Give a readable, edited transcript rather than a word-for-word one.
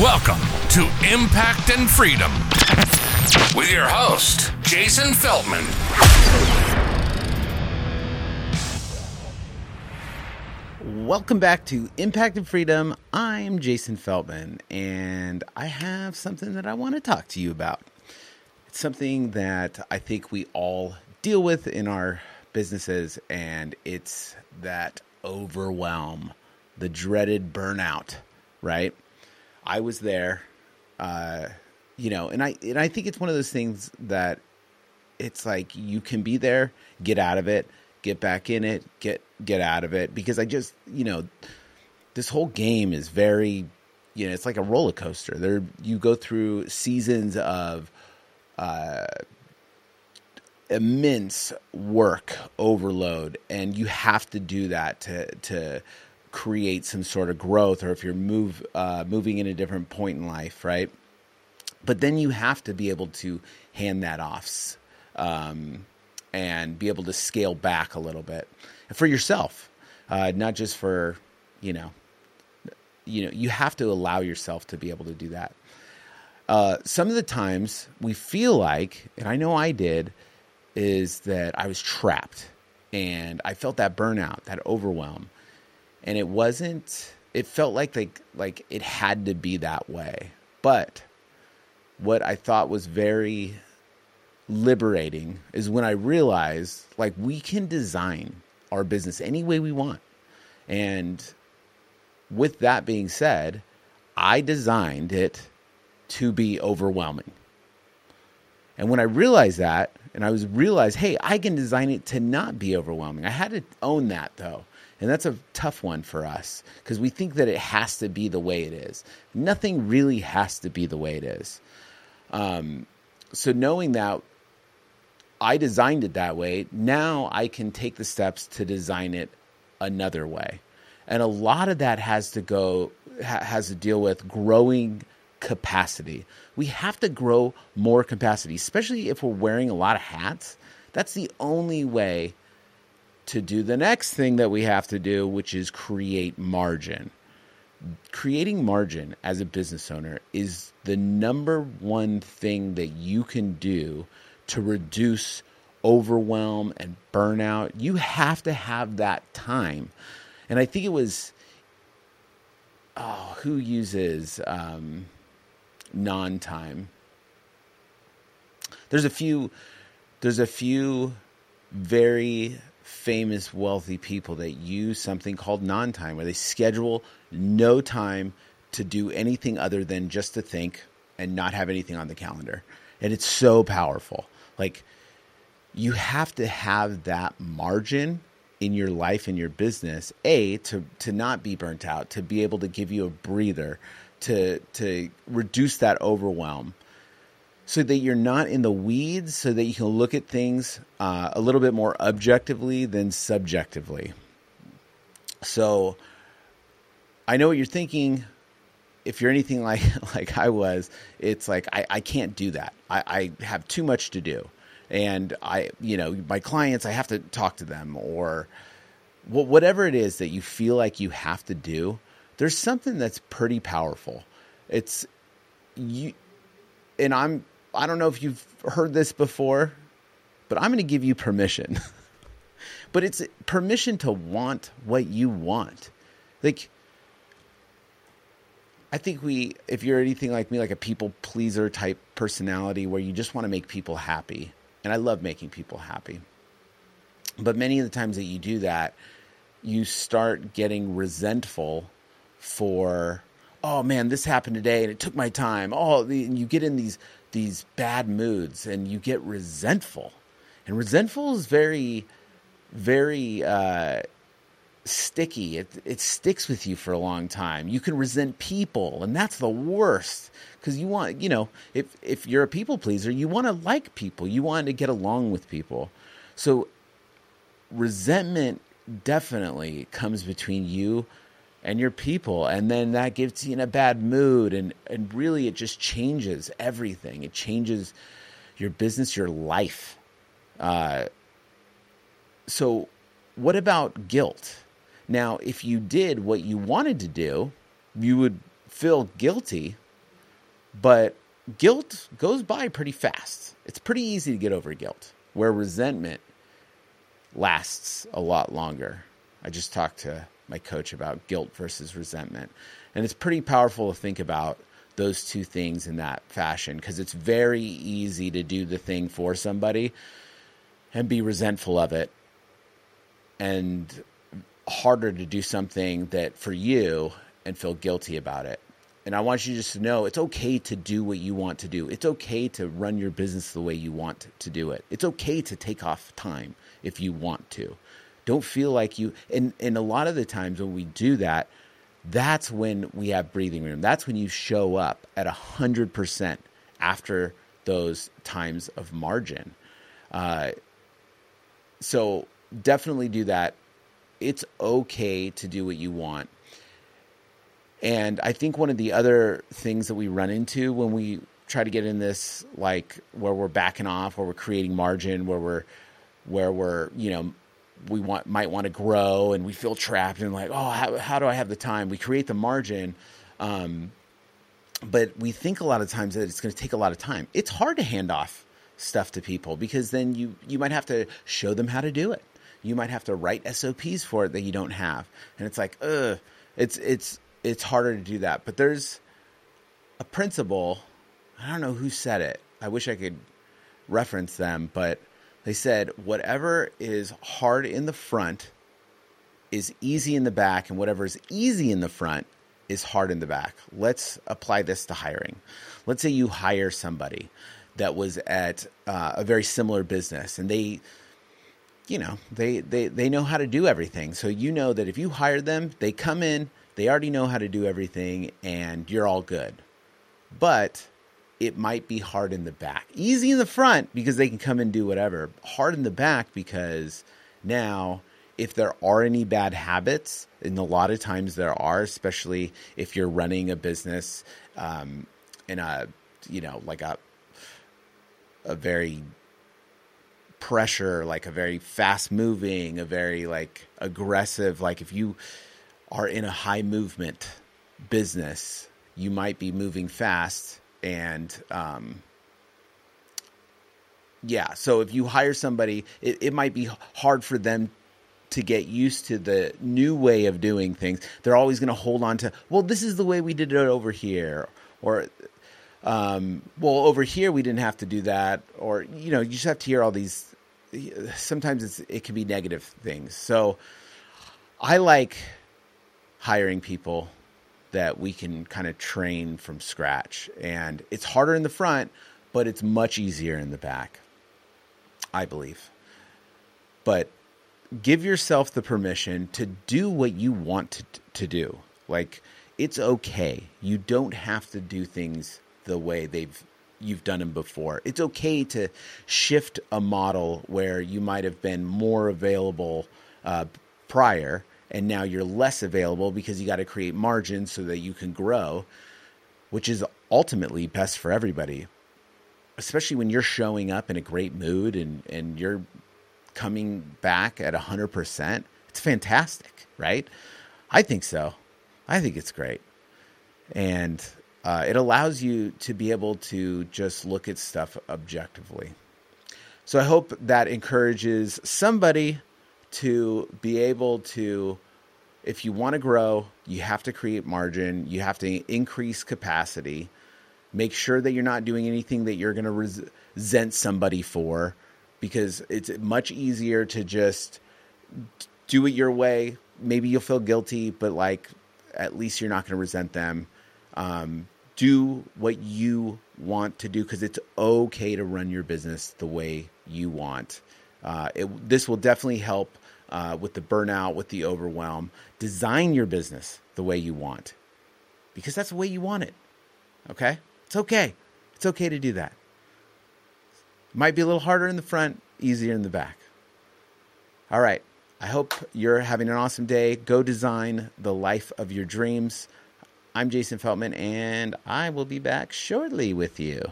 Welcome to Impact and Freedom with your host, Jason Feldman. Welcome back to Impact and Freedom. I'm Jason Feldman, and I have something that I want to talk to you about. It's something that I think we all deal with in our businesses, and it's that overwhelm, the dreaded burnout, right? I was there, and I think it's one of those things that it's like you can be there, get out of it, get back in it, get out of it, because I just, this whole game is very, it's like a roller coaster. There, you go through seasons of immense work overload, and you have to do that to create some sort of growth, or if you're moving in a different point in life, right? But then you have to be able to hand that off and be able to scale back a little bit for yourself, not just for, you have to allow yourself to be able to do that. Some of the times we feel like, and I know I did, is that I was trapped and I felt that burnout, that overwhelm. And it felt like it had to be that way. But what I thought was very liberating is when I realized we can design our business any way we want. And with that being said, I designed it to be overwhelming. And when I realized that, and I realized, hey, I can design it to not be overwhelming. I had to own that, though. And that's a tough one for us because we think that it has to be the way it is. Nothing really has to be the way it is. So knowing that I designed it that way, now I can take the steps to design it another way. And a lot of that has to deal with growing capacity. We have to grow more capacity, especially if we're wearing a lot of hats. That's the only way to do the next thing that we have to do, which is create margin. Creating margin as a business owner is the number one thing that you can do to reduce overwhelm and burnout. You have to have that time. And I think it was, who uses non-time? There's a few very famous wealthy people that use something called non-time, where they schedule no time to do anything other than just to think and not have anything on the calendar. And it's so powerful. You have to have that margin in your life, in your business, to not be burnt out, to be able to give you a breather, to reduce that overwhelm, so that you're not in the weeds, so that you can look at things a little bit more objectively than subjectively. So I know what you're thinking. If you're anything like I was, it's like, I can't do that. I have too much to do. And my clients, I have to talk to them, or whatever it is that you feel like you have to do. There's something that's pretty powerful. It's you. And I don't know if you've heard this before, but I'm going to give you permission. But it's permission to want what you want. I think if you're anything like me, like a people pleaser type personality where you just want to make people happy. And I love making people happy. But many of the times that you do that, you start getting resentful for, oh man, this happened today and it took my time. And you get in these bad moods and you get resentful. And resentful is very, very sticky. It sticks with you for a long time. You can resent people, and that's the worst, because you want, if you're a people pleaser, you want to like people. You want to get along with people. So resentment definitely comes between you and your people, and then that gets you in a bad mood, and really it just changes everything. It changes your business, your life. So what about guilt? Now, if you did what you wanted to do, you would feel guilty But guilt goes by pretty fast. It's pretty easy to get over guilt, where resentment lasts a lot longer. I just talked to my coach about guilt versus resentment. And it's pretty powerful to think about those two things in that fashion, because it's very easy to do the thing for somebody and be resentful of it, and harder to do something that for you and feel guilty about it. And I want you just to know it's okay to do what you want to do. It's okay to run your business the way you want to do it. It's okay to take off time if you want to. Don't feel like you, and a lot of the times when we do that, that's when we have breathing room. That's when you show up at 100% after those times of margin. So definitely do that. It's okay to do what you want. And I think one of the other things that we run into when we try to get in this, like where we're backing off, where we're creating margin, where we're, you know, we might want to grow and we feel trapped and like, oh, how do I have the time? We create the margin. But we think a lot of times that it's going to take a lot of time. It's hard to hand off stuff to people, because then you might have to show them how to do it. You might have to write SOPs for it that you don't have. And it's like, it's harder to do that. But there's a principle. I don't know who said it. I wish I could reference them, but they said, whatever is hard in the front is easy in the back, and whatever is easy in the front is hard in the back. Let's apply this to hiring. Let's say you hire somebody that was at a very similar business, and they know how to do everything. So you know that if you hire them, they come in, they already know how to do everything, and you're all good. But it might be hard in the back. Easy in the front because they can come and do whatever. Hard in the back because now if there are any bad habits, and a lot of times there are, especially if you're running a business in a, you know, like a very pressure, like a very fast moving, a very like aggressive, like if you are in a high movement business, you might be moving fast. And, so if you hire somebody, it might be hard for them to get used to the new way of doing things. They're always going to hold on to, well, this is the way we did it over here, or, well, over here, we didn't have to do that. Or, you know, you just have to hear all these, sometimes it can be negative things. So I like hiring people that we can kind of train from scratch, and it's harder in the front, but it's much easier in the back, I believe. But give yourself the permission to do what you want to do. Like, it's okay. You don't have to do things the way you've done them before. It's okay to shift a model where you might have been more available prior, and now you're less available because you got to create margin so that you can grow, which is ultimately best for everybody, especially when you're showing up in a great mood and you're coming back at 100%. It's fantastic, right? I think so. I think it's great. And it allows you to be able to just look at stuff objectively. So I hope that encourages somebody to be able to, if you want to grow, you have to create margin, you have to increase capacity, make sure that you're not doing anything that you're going to resent somebody for, because it's much easier to just do it your way. Maybe you'll feel guilty, but like, at least you're not going to resent them. Do what you want to do, because it's okay to run your business the way you want. This will definitely help with the burnout, with the overwhelm. Design your business the way you want, because that's the way you want it. Okay? It's okay. It's okay to do that. Might be a little harder in the front, easier in the back. All right. I hope you're having an awesome day. Go design the life of your dreams. I'm Jason Feldman, and I will be back shortly with you.